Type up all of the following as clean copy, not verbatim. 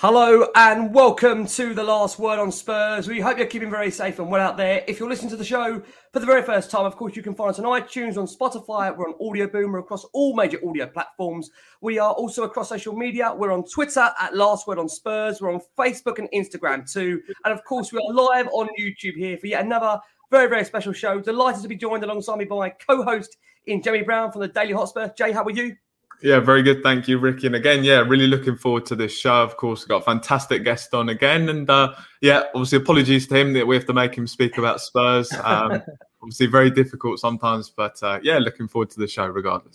Hello and welcome to The Last Word on Spurs. We hope you're keeping very safe and well out there. If you're listening to the show for the very first time, of course, you can find us on iTunes, on Spotify, we're on Audio Boom, we're across all major audio platforms. We are also across social media. We're on Twitter at Last Word on Spurs. We're on Facebook and Instagram too. And of course, we are live on YouTube here for yet another very, very special show. Delighted to be joined alongside me by co-host in Jamie Brown from the Daily Hotspur. Jay, how are you? Yeah, very good. Thank you, Ricky. And again, really looking forward to this show. Of course, we've got a fantastic guest on again. And obviously apologies to him that we have to make him speak about Spurs. Obviously very difficult sometimes, but looking forward to the show regardless.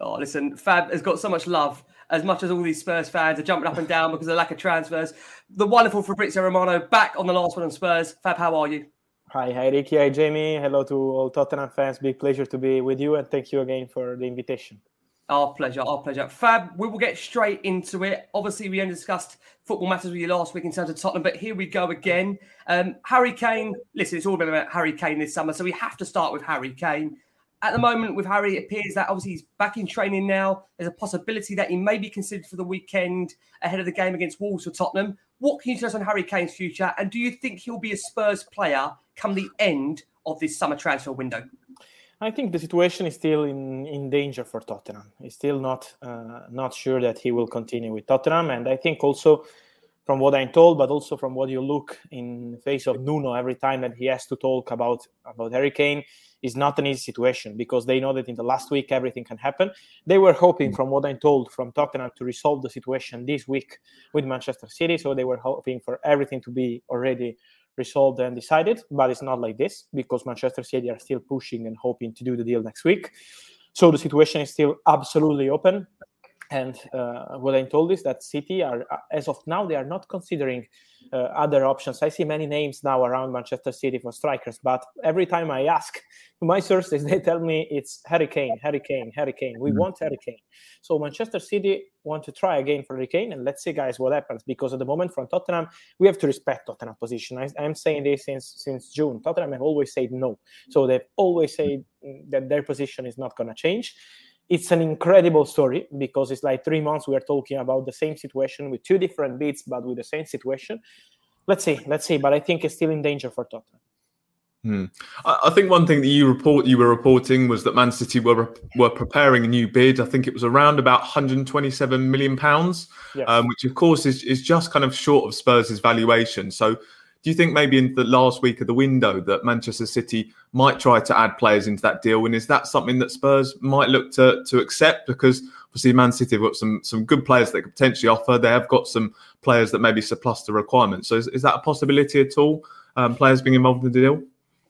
Oh, listen, Fab has got so much love, as much as all these Spurs fans are jumping up and down because of the lack of transfers. The wonderful Fabrizio Romano back on The Last One on Spurs. Fab, how are you? Hi, Ricky. Hi, Jamie. Hello to all Tottenham fans. Big pleasure to be with you. And thank you again for the invitation. Our pleasure. Fab, we will get straight into it. Obviously, we only discussed football matters with you last week in terms of Tottenham, but here we go again. Harry Kane, listen, it's all been about Harry Kane this summer, so we have to start with Harry Kane. At the moment with Harry, it appears that obviously he's back in training now. There's a possibility that he may be considered for the weekend ahead of the game against Wolves for Tottenham. What can you tell us on Harry Kane's future? And do you think he'll be a Spurs player come the end of this summer transfer window? I think the situation is still in danger for Tottenham. It's still not sure that he will continue with Tottenham. And I think also from what I'm told, but also from what you look in the face of Nuno every time that he has to talk about Harry Kane, is not an easy situation because they know that in the last week everything can happen. They were hoping, from what I'm told, from Tottenham to resolve the situation this week with Manchester City. So they were hoping for everything to be already resolved and decided, but it's not like this because Manchester City are still pushing and hoping to do the deal next week. So the situation is still absolutely open. And what I'm told is that City are, as of now, they are not considering other options. I see many names now around Manchester City for strikers, but every time I ask to my sources, they tell me it's Harry Kane. We want Harry Kane. So Manchester City want to try again for Harry Kane, and let's see, guys, what happens. Because at the moment, from Tottenham, we have to respect Tottenham's position. I'm saying this since June. Tottenham have always said no. So they've always said that their position is not going to change. It's an incredible story because it's like 3 months we are talking about the same situation with two different bids, but with the same situation. Let's see. But I think it's still in danger for Tottenham. I think one thing that you were reporting was that Man City were preparing a new bid. I think it was around about £127 million, which of course is just kind of short of Spurs' valuation. So do you think maybe in the last week of the window that Manchester City might try to add players into that deal? And is that something that Spurs might look to accept? Because obviously Man City have got some good players that could potentially offer. They have got some players that maybe surplus the requirements. So is that a possibility at all, players being involved in the deal?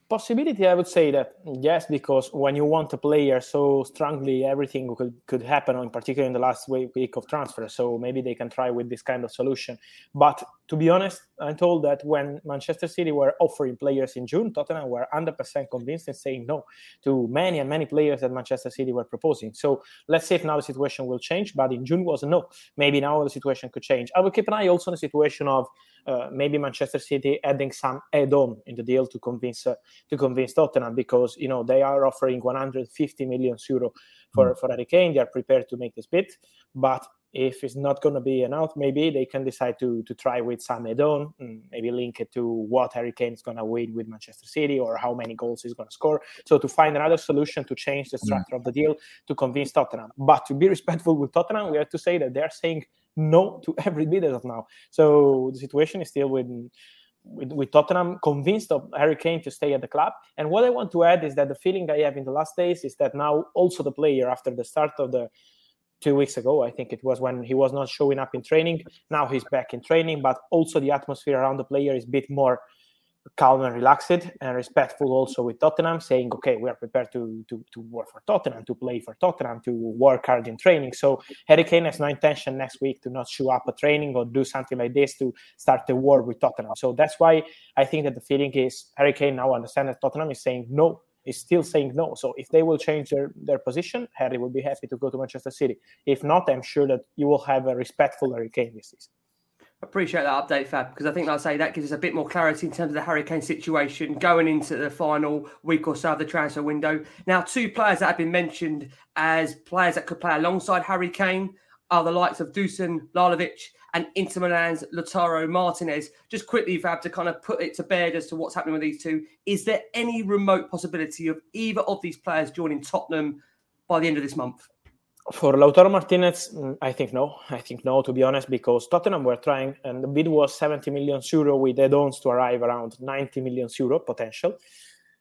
Possibility, I would say that yes, because when you want a player so strongly, everything could happen, in particular in the last week of transfer. So maybe they can try with this kind of solution. But to be honest, I'm told that when Manchester City were offering players in June, Tottenham were 100% convinced and saying no to many and many players that Manchester City were proposing. So let's see if now the situation will change. But in June was a no. Maybe now the situation could change. I will keep an eye also on the situation of maybe Manchester City adding some add-on in the deal to convince Tottenham, because you know they are offering 150 million euro for Harry Kane. They are prepared to make this bid, but if it's not going to be enough, maybe they can decide to try with some add-on, maybe link it to what Harry Kane is going to win with Manchester City or how many goals he's going to score. So to find another solution to change the structure of the deal to convince Tottenham. But to be respectful with Tottenham, we have to say that they are saying no to every bid as of now. So the situation is still with Tottenham convinced of Harry Kane to stay at the club. And what I want to add is that the feeling I have in the last days is that now also the player, after the start of the 2 weeks ago, I think it was, when he was not showing up in training, now he's back in training, but also the atmosphere around the player is a bit more calm and relaxed and respectful also with Tottenham, saying, okay, we are prepared to work for Tottenham, to play for Tottenham, to work hard in training. So Harry Kane has no intention next week to not show up at training or do something like this to start the war with Tottenham. So that's why I think that the feeling is Harry Kane now understands that Tottenham is saying no, is still saying no. So if they will change their position, Harry will be happy to go to Manchester City. If not, I'm sure that you will have a respectful Harry Kane this season. Appreciate that update, Fab, because I think I'll say that gives us a bit more clarity in terms of the Harry Kane situation going into the final week or so of the transfer window. Now, two players that have been mentioned as players that could play alongside Harry Kane are the likes of Dusan Vlahović and Inter Milan's Lautaro Martinez. Just quickly, Fab, to kind of put it to bed as to what's happening with these two, is there any remote possibility of either of these players joining Tottenham by the end of this month? For Lautaro Martinez, I think no, to be honest, because Tottenham were trying, and the bid was 70 million euro with add-ons to arrive around 90 million euro potential.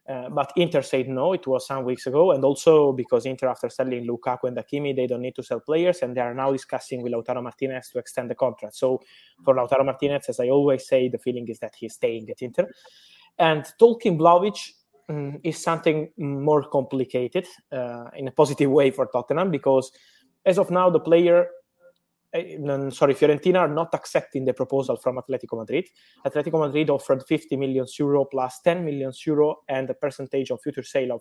But Inter said no, it was some weeks ago, and also because Inter, after selling Lukaku and Hakimi, they don't need to sell players, and they are now discussing with Lautaro Martinez to extend the contract. So for Lautaro Martinez, as I always say, the feeling is that he's staying at Inter. And talking Vlahović, is something more complicated in a positive way for Tottenham, because as of now, Fiorentina are not accepting the proposal from Atletico Madrid. Atletico Madrid offered 50 million euro plus 10 million euro and a percentage of future sale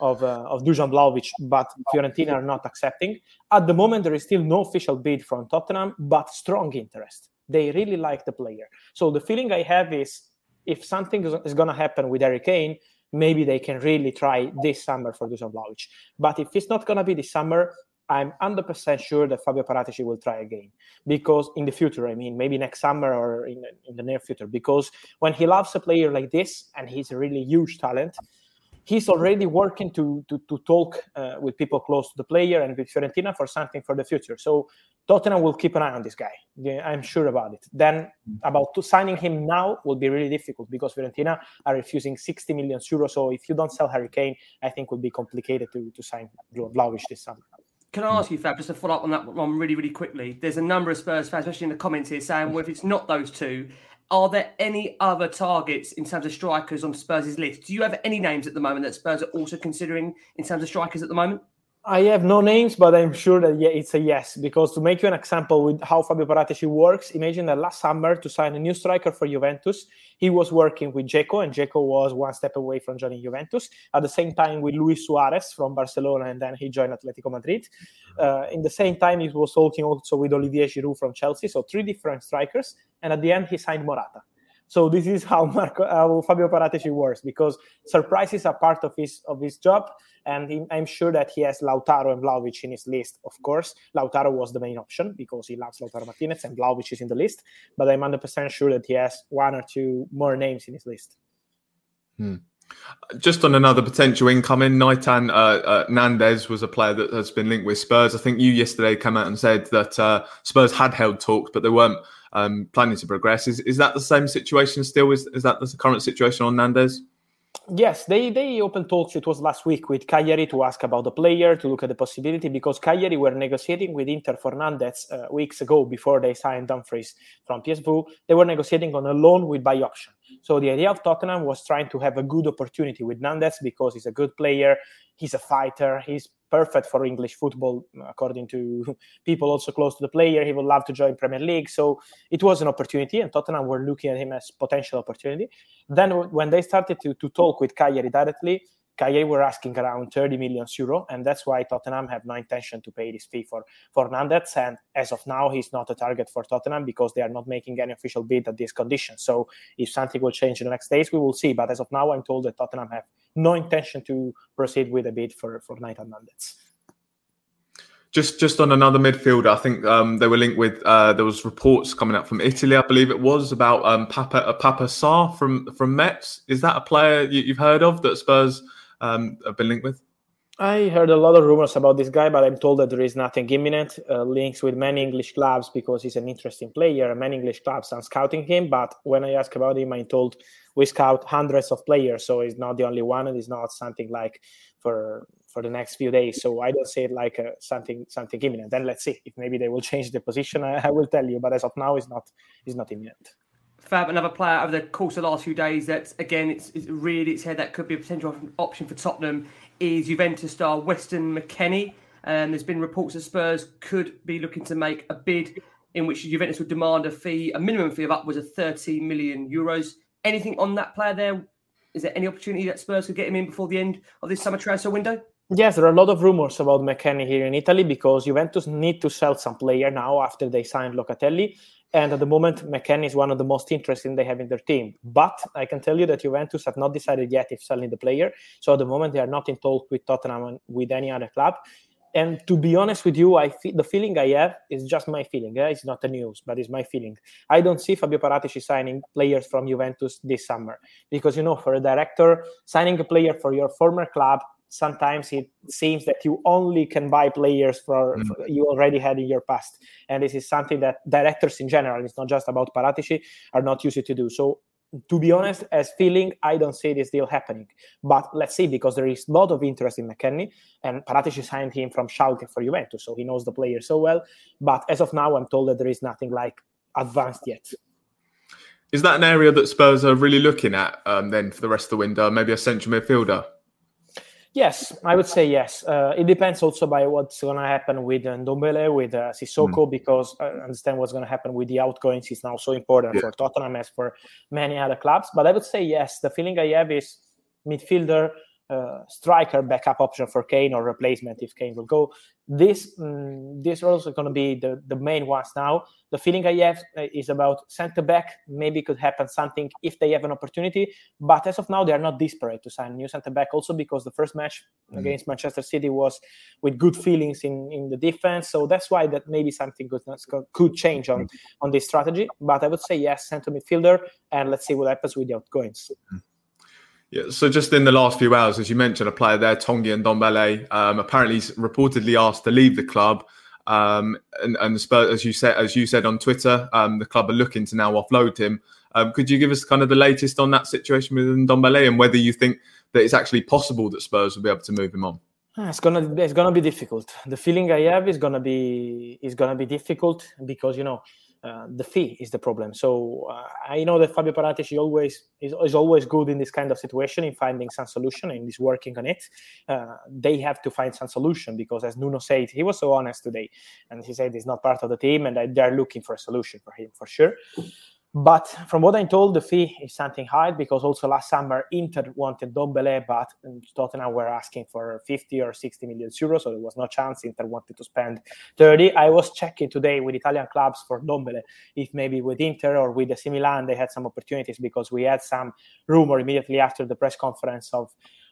of Dusan Vlahović, but Fiorentina are not accepting. At the moment, there is still no official bid from Tottenham, but strong interest. They really like the player. So the feeling I have is if something is going to happen with Harry Kane, maybe they can really try this summer for Dusan Vlahović. But if it's not going to be this summer, I'm 100% sure that Fabio Paratici will try again. Because in the future, maybe next summer or in the near future. Because when he loves a player like this, and he's a really huge talent, he's already working to talk with people close to the player and with Fiorentina for something for the future. So Tottenham will keep an eye on this guy. Yeah, I'm sure about it. Then about signing him now will be really difficult because Fiorentina are refusing 60 million euros. So if you don't sell Harry Kane, I think it will be complicated to sign Vlahović this summer. Can I ask you, Fab, just to follow up on that one really quickly? There's a number of Spurs fans, especially in the comments here, saying, well, if it's not those two, are there any other targets in terms of strikers on Spurs' list? Do you have any names at the moment that Spurs are also considering in terms of strikers at the moment? I have no names, but I'm sure that it's a yes. Because to make you an example with how Fabio Paratici works, imagine that last summer to sign a new striker for Juventus, he was working with Dzeko, and Dzeko was one step away from joining Juventus. At the same time with Luis Suarez from Barcelona, and then he joined Atletico Madrid. In the same time, he was talking also with Olivier Giroud from Chelsea. So three different strikers. And at the end, he signed Morata. So this is how Fabio Paratici works, because surprises are part of his job, and I'm sure that he has Lautaro and Vlahović in his list, of course. Lautaro was the main option because he loves Lautaro Martinez, and Vlahović is in the list, but I'm 100% sure that he has one or two more names in his list. Just on another potential incoming, Nahitan Nández was a player that has been linked with Spurs. I think you yesterday came out and said that Spurs had held talks, but they weren't planning to progress. Is that the same situation still? Is that the current situation on Nández? Yes, they opened talks, it was last week, with Cagliari to ask about the player, to look at the possibility, because Cagliari were negotiating with Inter for Nández weeks ago before they signed Dumfries from PSV. They were negotiating on a loan with buy option. So the idea of Tottenham was trying to have a good opportunity with Nández because he's a good player, he's a fighter, he's perfect for English football, according to people also close to the player. He would love to join Premier League. So it was an opportunity, and Tottenham were looking at him as potential opportunity. Then when they started to talk with Cagliari directly, Cagliari were asking around 30 million euro, and that's why Tottenham have no intention to pay this fee for Nández. And as of now, he's not a target for Tottenham because they are not making any official bid at this condition. So if something will change in the next days, we will see. But as of now, I'm told that Tottenham have no intention to proceed with a bid for Nahitan Nández. Just on another midfielder, I think they were linked with, there was reports coming out from Italy, I believe it was, about Papa Sarr from Metz. Is that a player you've heard of that Spurs have been linked with? I heard a lot of rumors about this guy, but I'm told that there is nothing imminent. Links with many English clubs because he's an interesting player. Many English clubs are scouting him, but when I ask about him, I'm told we scout hundreds of players, so he's not the only one, and it's not something like for the next few days. So I don't say it like something imminent. Then let's see if maybe they will change the position. I will tell you, but as of now, it's not imminent. Fab, another player over the course of the last few days that's, again, it's reared its head, that could be a potential option for Tottenham, is Juventus star Weston McKennie. There's been reports that Spurs could be looking to make a bid in which Juventus would demand a fee, a minimum fee of upwards of €30 million. Anything on that player there? Is there any opportunity that Spurs could get him in before the end of this summer transfer window? Yes, there are a lot of rumours about McKennie here in Italy because Juventus need to sell some player now after they signed Locatelli. And at the moment, McKennie is one of the most interesting they have in their team. But I can tell you that Juventus have not decided yet if selling the player. So at the moment, they are not in talk with Tottenham and with any other club. And to be honest with you, the feeling I have is just my feeling. It's not the news, but it's my feeling. I don't see Fabio Paratici signing players from Juventus this summer. Because, you know, for a director, signing a player for your former club, sometimes it seems that you only can buy players for you already had in your past. And this is something that directors in general, it's not just about Paratici, are not used to do. So, to be honest, as feeling, I don't see this deal happening. But let's see, because there is a lot of interest in McKennie, and Paratici signed him from Schalke for Juventus, so he knows the player so well. But as of now, I'm told that there is nothing like advanced yet. Is that an area that Spurs are really looking at then for the rest of the window? Maybe a central midfielder? Yes, I would say yes. It depends also by what's going to happen with Ndombele, with Sissoko, because I understand what's going to happen with the outgoings is now so important for Tottenham as for many other clubs. But I would say yes. The feeling I have is midfielder, striker, backup option for Kane or replacement if Kane will go. These are also going to be the main ones now. The feeling I have is about centre-back. Maybe could happen something if they have an opportunity. But as of now, they are not desperate to sign new centre-back also because the first match against Manchester City was with good feelings in the defence. So that's why that maybe something could change on this strategy. But I would say yes, centre midfielder, and let's see what happens with the outgoings. Yeah, so just in the last few hours, as you mentioned, a player there, Tanguy Ndombele, apparently he's reportedly asked to leave the club. And Spurs, as you said on Twitter, the club are looking to now offload him. Could you give us kind of the latest on that situation with Ndombele and whether you think that it's actually possible that Spurs will be able to move him on? It's gonna be difficult. The feeling I have is gonna be difficult because, you know, the fee is the problem. So I know that Fabio Paratici is always good in this kind of situation in finding some solution and is working on it. They have to find some solution because, as Nuno said, he was so honest today. And he said he's not part of the team and they're looking for a solution for him for sure. But from what I'm told, the fee is something high because also last summer Inter wanted Ndombele, but Tottenham were asking for 50 or 60 million euros, so there was no chance. Inter wanted to spend 30. I was checking today with Italian clubs for Ndombele, if maybe with Inter or with AC Milan they had some opportunities because we had some rumor immediately after the press conference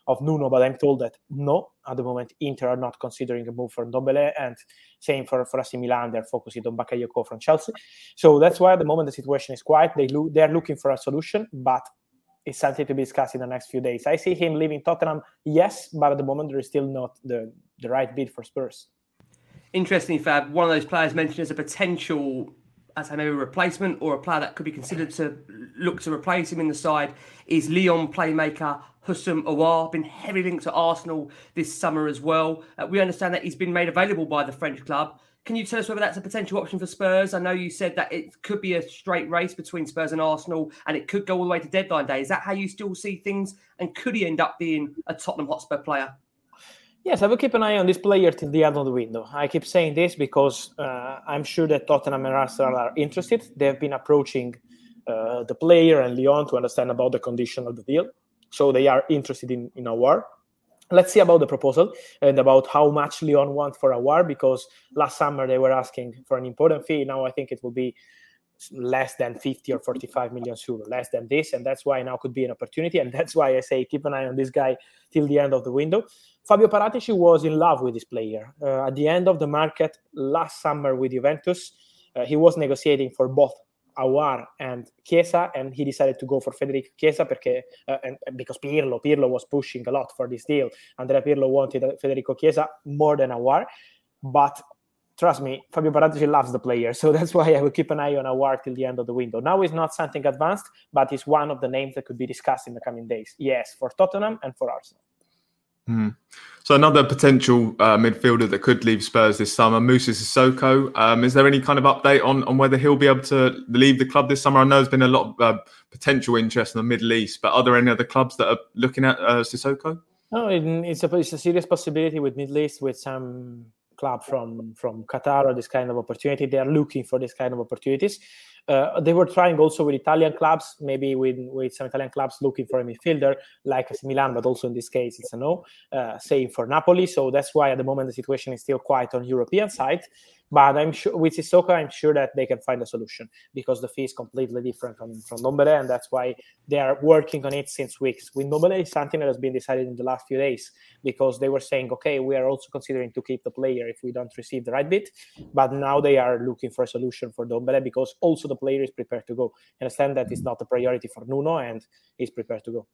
of Nuno, but I'm told that no, at the moment Inter are not considering a move for Ndombele, and same for AC Milan, they're focusing on Bakayoko from Chelsea. So that's why at the moment the situation is quiet. They're looking for a solution, but it's something to be discussed in the next few days. I see him leaving Tottenham, yes, but at the moment there is still not the right bid for Spurs. Interesting, Fab. One of those players mentioned as a potential, as I maybe a replacement or a player that could be considered to look to replace him in the side is Lyon playmaker Houssem Aouar, been heavily linked to Arsenal this summer as well. We understand that he's been made available by the French club. Can you tell us whether that's a potential option for Spurs? I know you said that it could be a straight race between Spurs and Arsenal and it could go all the way to deadline day. Is that how you still see things? And could he end up being a Tottenham Hotspur player? Yes, I will keep an eye on this player till the end of the window. I keep saying this because I'm sure that Tottenham and Arsenal are interested. They have been approaching the player and Lyon to understand about the condition of the deal. So they are interested in Aouar. Let's see about the proposal and about how much Lyon want for Aouar, because last summer they were asking for an important fee. Now I think it will be less than 50 or 45 million euros, less than this. And that's why now could be an opportunity. And that's why I say keep an eye on this guy till the end of the window. Fabio Paratici was in love with this player. At the end of the market last summer with Juventus, he was negotiating for both Aouar and Chiesa, and he decided to go for Federico Chiesa because Pirlo was pushing a lot for this deal. Andrea Pirlo wanted Federico Chiesa more than Aouar. But trust me, Fabio Paratici loves the player, so that's why I will keep an eye on Aouar till the end of the window. Now it's not something advanced, but it's one of the names that could be discussed in the coming days. Yes, for Tottenham and for Arsenal. Mm. So another potential midfielder that could leave Spurs this summer, Moussa Sissoko. Is there any kind of update on whether he'll be able to leave the club this summer? I know there's been a lot of potential interest in the Middle East, but are there any other clubs that are looking at Sissoko? No, it's a serious possibility with Middle East, with some club from Qatar or this kind of opportunity. They are looking for this kind of opportunities. They were trying also with Italian clubs, maybe with some Italian clubs looking for a midfielder like AC Milan, but also in this case it's a no, same for Napoli. So that's why at the moment the situation is still quite on European side. But I'm sure with Sissoko, I'm sure that they can find a solution, because the fee is completely different from Ndombele, and that's why they are working on it since weeks. With Ndombele, it's something that has been decided in the last few days, because they were saying, okay, we are also considering to keep the player if we don't receive the right bid. But now they are looking for a solution for Ndombele, because also the player is prepared to go. I understand that it's not a priority for Nuno, and he's prepared to go.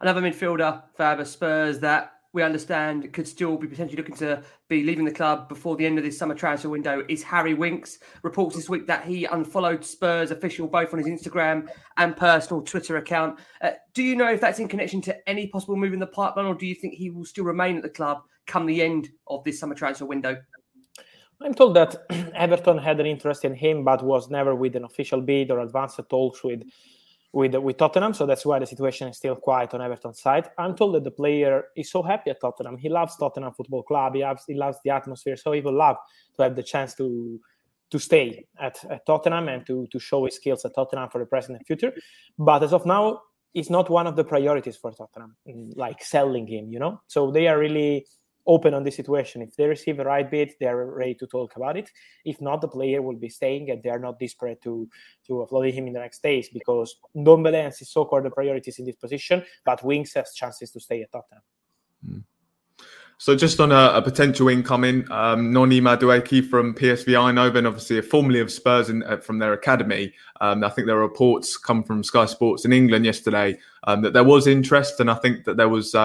Another midfielder, Fab, Spurs, that we understand could still be potentially looking to be leaving the club before the end of this summer transfer window is Harry Winks. Reports this week that he unfollowed Spurs official both on his Instagram and personal Twitter account. Do you know if that's in connection to any possible move in the pipeline, or do you think he will still remain at the club come the end of this summer transfer window? I'm told that Everton had an interest in him, but was never with an official bid or advanced talks with Tottenham, so that's why the situation is still quiet on Everton's side. I'm told that the player is so happy at Tottenham. He loves Tottenham Football Club. He loves the atmosphere, so he would love to have the chance to stay at Tottenham and to show his skills at Tottenham for the present and future. But as of now, it's not one of the priorities for Tottenham, like selling him, you know? So they are really open on this situation. If they receive the right bid, they're ready to talk about it. If not, the player will be staying, and they're not desperate to offload him in the next days, because Ndombele and Sissoko are the priorities in this position, but Winks has chances to stay at Tottenham. Mm. So just on a potential incoming, Noni Madueke from PSV Eindhoven, obviously formerly of Spurs from their academy. I think there were reports come from Sky Sports in England yesterday that there was interest, and I think that there was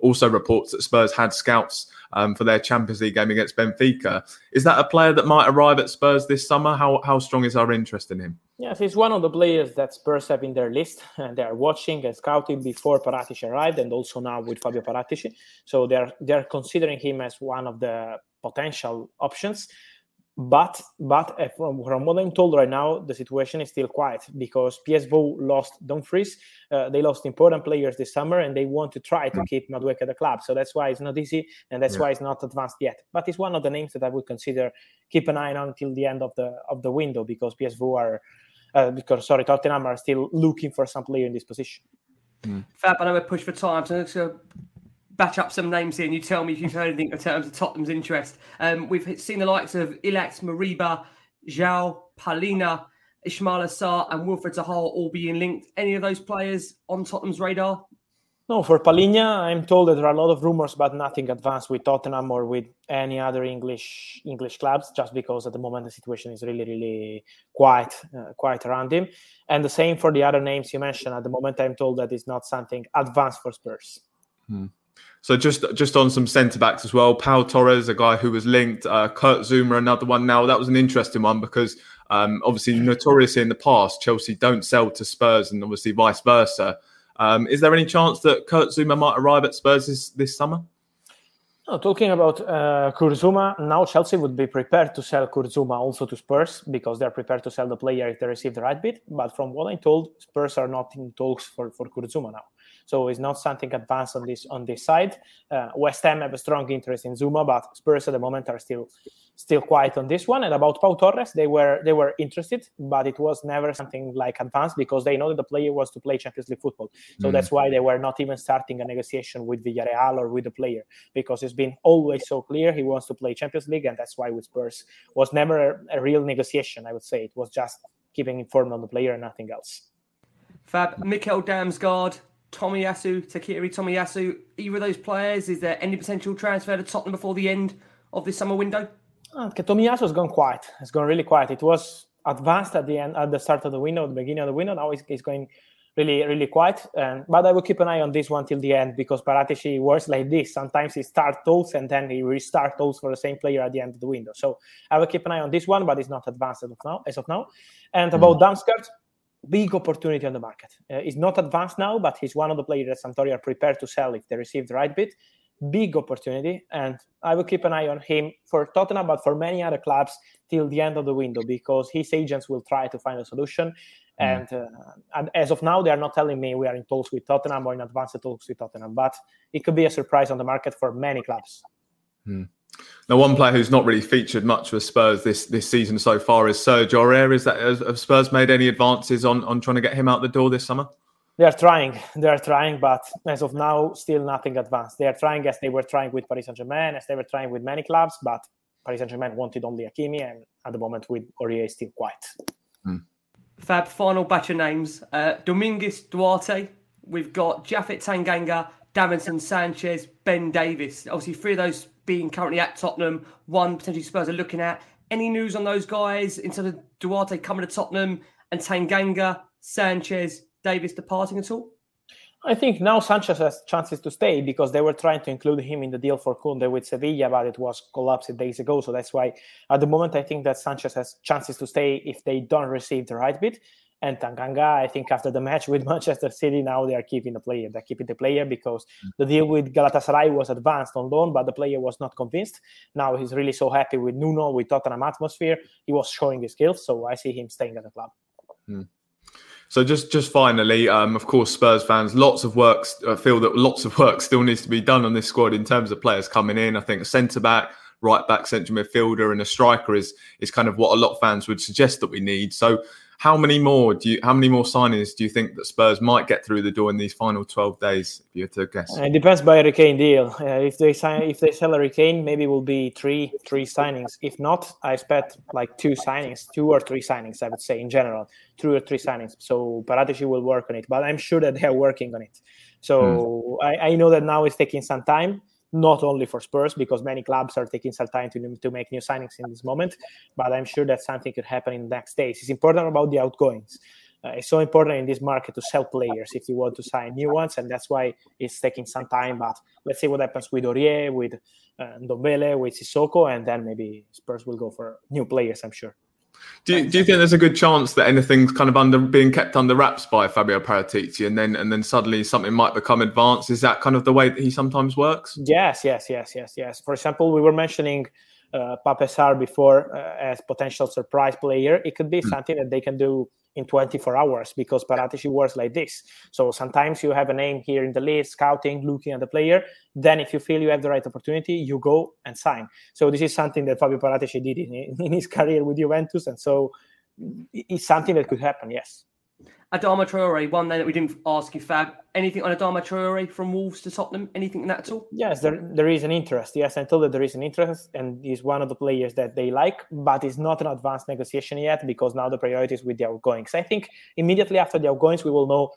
also reports that Spurs had scouts for their Champions League game against Benfica. Is that a player that might arrive at Spurs this summer? How strong is our interest in him? Yes, he's one of the players that Spurs have in their list, and they are watching and scouting before Paratici arrived, and also now with Fabio Paratici. So they're considering him as one of the potential options. But from what I'm told right now, the situation is still quiet, because PSV lost Dumfries. They lost important players this summer, and they want to try to keep Madueke at the club. So that's why it's not easy, and that's why it's not advanced yet. But it's one of the names that I would consider keep an eye on until the end of the window, because Tottenham are still looking for some player in this position. Mm. Fab, I know we're pushed for time, so let's batch up some names here, and you tell me if you've heard anything in terms of Tottenham's interest. We've seen the likes of Ilax Mariba, João Palhinha, Ismaila Sarr and Wilfried Zaha all being linked. Any of those players on Tottenham's radar? No, for Palhinha, I'm told that there are a lot of rumours, but nothing advanced with Tottenham or with any other English clubs, just because at the moment the situation is really, really quiet around him. And the same for the other names you mentioned. At the moment, I'm told that it's not something advanced for Spurs. Hmm. So just on some centre-backs as well, Pau Torres, a guy who was linked, Kurt Zouma, another one. Now, that was an interesting one because obviously notoriously in the past, Chelsea don't sell to Spurs and obviously vice versa. Is there any chance that Kurt Zouma might arrive at Spurs this summer? Talking about Kurt Zouma, now Chelsea would be prepared to sell Kurt Zouma also to Spurs, because they're prepared to sell the player if they receive the right bid. But from what I'm told, Spurs are not in talks for Kurt Zouma now. So it's not something advanced on this side. West Ham have a strong interest in Zouma, but Spurs at the moment are still quiet on this one. And about Pau Torres, they were interested, but it was never something like advanced, because they know that the player was to play Champions League football. So that's why they were not even starting a negotiation with Villarreal or with the player, because it's been always so clear he wants to play Champions League, and that's why with Spurs was never a real negotiation, I would say. It was just keeping informed on the player and nothing else. Fab, Mikel Damsgaard, Takiri Tomiyasu, either of those players, is there any potential transfer to Tottenham before the end of this summer window? Tomiyasu has gone quiet. It's gone really quiet. It was advanced at the beginning of the window. Now it's going really, really quiet. But I will keep an eye on this one till the end, because Paratici works like this. Sometimes he starts talks and then he restarts talks for the same player at the end of the window. So I will keep an eye on this one, but it's not advanced as of now. And about Damsgaard, big opportunity on the market. It's not advanced now, but he's one of the players that Sampdoria are prepared to sell if they receive the right bid. big opportunity, and I will keep an eye on him for Tottenham, but for many other clubs till the end of the window, because his agents will try to find a solution. And as of now, they are not telling me we are in talks with Tottenham or in advanced talks with Tottenham, but it could be a surprise on the market for many clubs. Now, one player who's not really featured much for Spurs this season so far is Serge Aurier. Have Spurs made any advances on trying to get him out the door this summer? They are trying, but as of now, still nothing advanced. They are trying as they were trying with Paris Saint-Germain, as they were trying with many clubs, but Paris Saint-Germain wanted only Hakimi, and at the moment with Aurier still quiet. Fab, final batch of names. Dominguez Duarte, we've got Jafet Tanganga, Davinson Sanchez, Ben Davis. Obviously, three of those being currently at Tottenham, one potentially Spurs are looking at. Any news on those guys in terms of Duarte coming to Tottenham and Tanganga, Sanchez, Davis departing at all? I think now Sanchez has chances to stay because they were trying to include him in the deal for Koundé with Sevilla, but it was collapsed days ago. So that's why at the moment, I think that Sanchez has chances to stay if they don't receive the right bid. And Tanganga, I think after the match with Manchester City, now they are keeping the player. They're keeping the player because the deal with Galatasaray was advanced on loan, but the player was not convinced. Now he's really so happy with Nuno, with Tottenham atmosphere. He was showing his skills, so I see him staying at the club. So just finally, of course, Spurs fans, feel that lots of work still needs to be done on this squad in terms of players coming in. I think a centre-back, right-back, central midfielder and a striker is kind of what a lot of fans would suggest that we need. So how many more signings do you think that Spurs might get through the door in these final 12 days, if you had to guess? It depends by Harry Kane deal. If they sell Harry Kane, maybe it will be three signings. If not, I expect like two or three signings, I would say in general. Two or three signings. So Paratici will work on it, but I'm sure that they're working on it. So I know that now it's taking some time, not only for Spurs, because many clubs are taking some time to make new signings in this moment, but I'm sure that something could happen in the next days. It's important about the outgoings. It's so important in this market to sell players if you want to sign new ones, and that's why it's taking some time. But let's see what happens with Aurier, with Ndombele, with Sissoko, and then maybe Spurs will go for new players, I'm sure. Do you think there's a good chance that anything's kind of being kept under wraps by Fabio Paratici, and then suddenly something might become advanced? Is that kind of the way that he sometimes works? Yes. For example, we were mentioning Pape Sarr before as potential surprise player. It could be something that they can do in 24 hours because Paratici works like this. So sometimes you have a name here in the list, scouting, looking at the player. Then if you feel you have the right opportunity, you go and sign. So this is something that Fabio Paratici did in his career with Juventus. And so it's something that could happen, yes. Adama Traore, one name that we didn't ask you, Fab. Anything on Adama Traore from Wolves to Tottenham? Anything in that at all? Yes, there is an interest. Yes, I told that there is an interest, and he's one of the players that they like, but it's not an advanced negotiation yet because now the priority is with the outgoings. I think immediately after the outgoings, we will know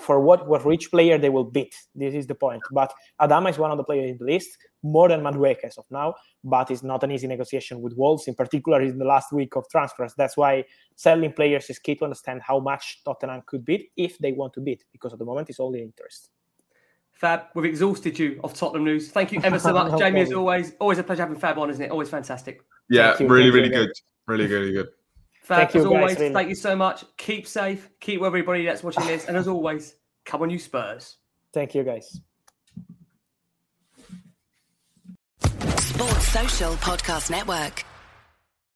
for which player they will bid. This is the point. But Adama is one of the players in the list, more than Madueke as of now, but it's not an easy negotiation with Wolves, in particular in the last week of transfers. That's why selling players is key to understand how much Tottenham could bid if they want to bid, because at the moment it's only interest. Fab, we've exhausted you of Tottenham news. Thank you ever so much. Okay. Jamie, as always a pleasure having Fab on, isn't it? Always fantastic. Yeah, really good. Really good. Fab, as always, guys, really. Thank you so much. Keep safe. Keep well, everybody that's watching this. And as always, come on you Spurs. Thank you, guys. Sports Social Podcast Network.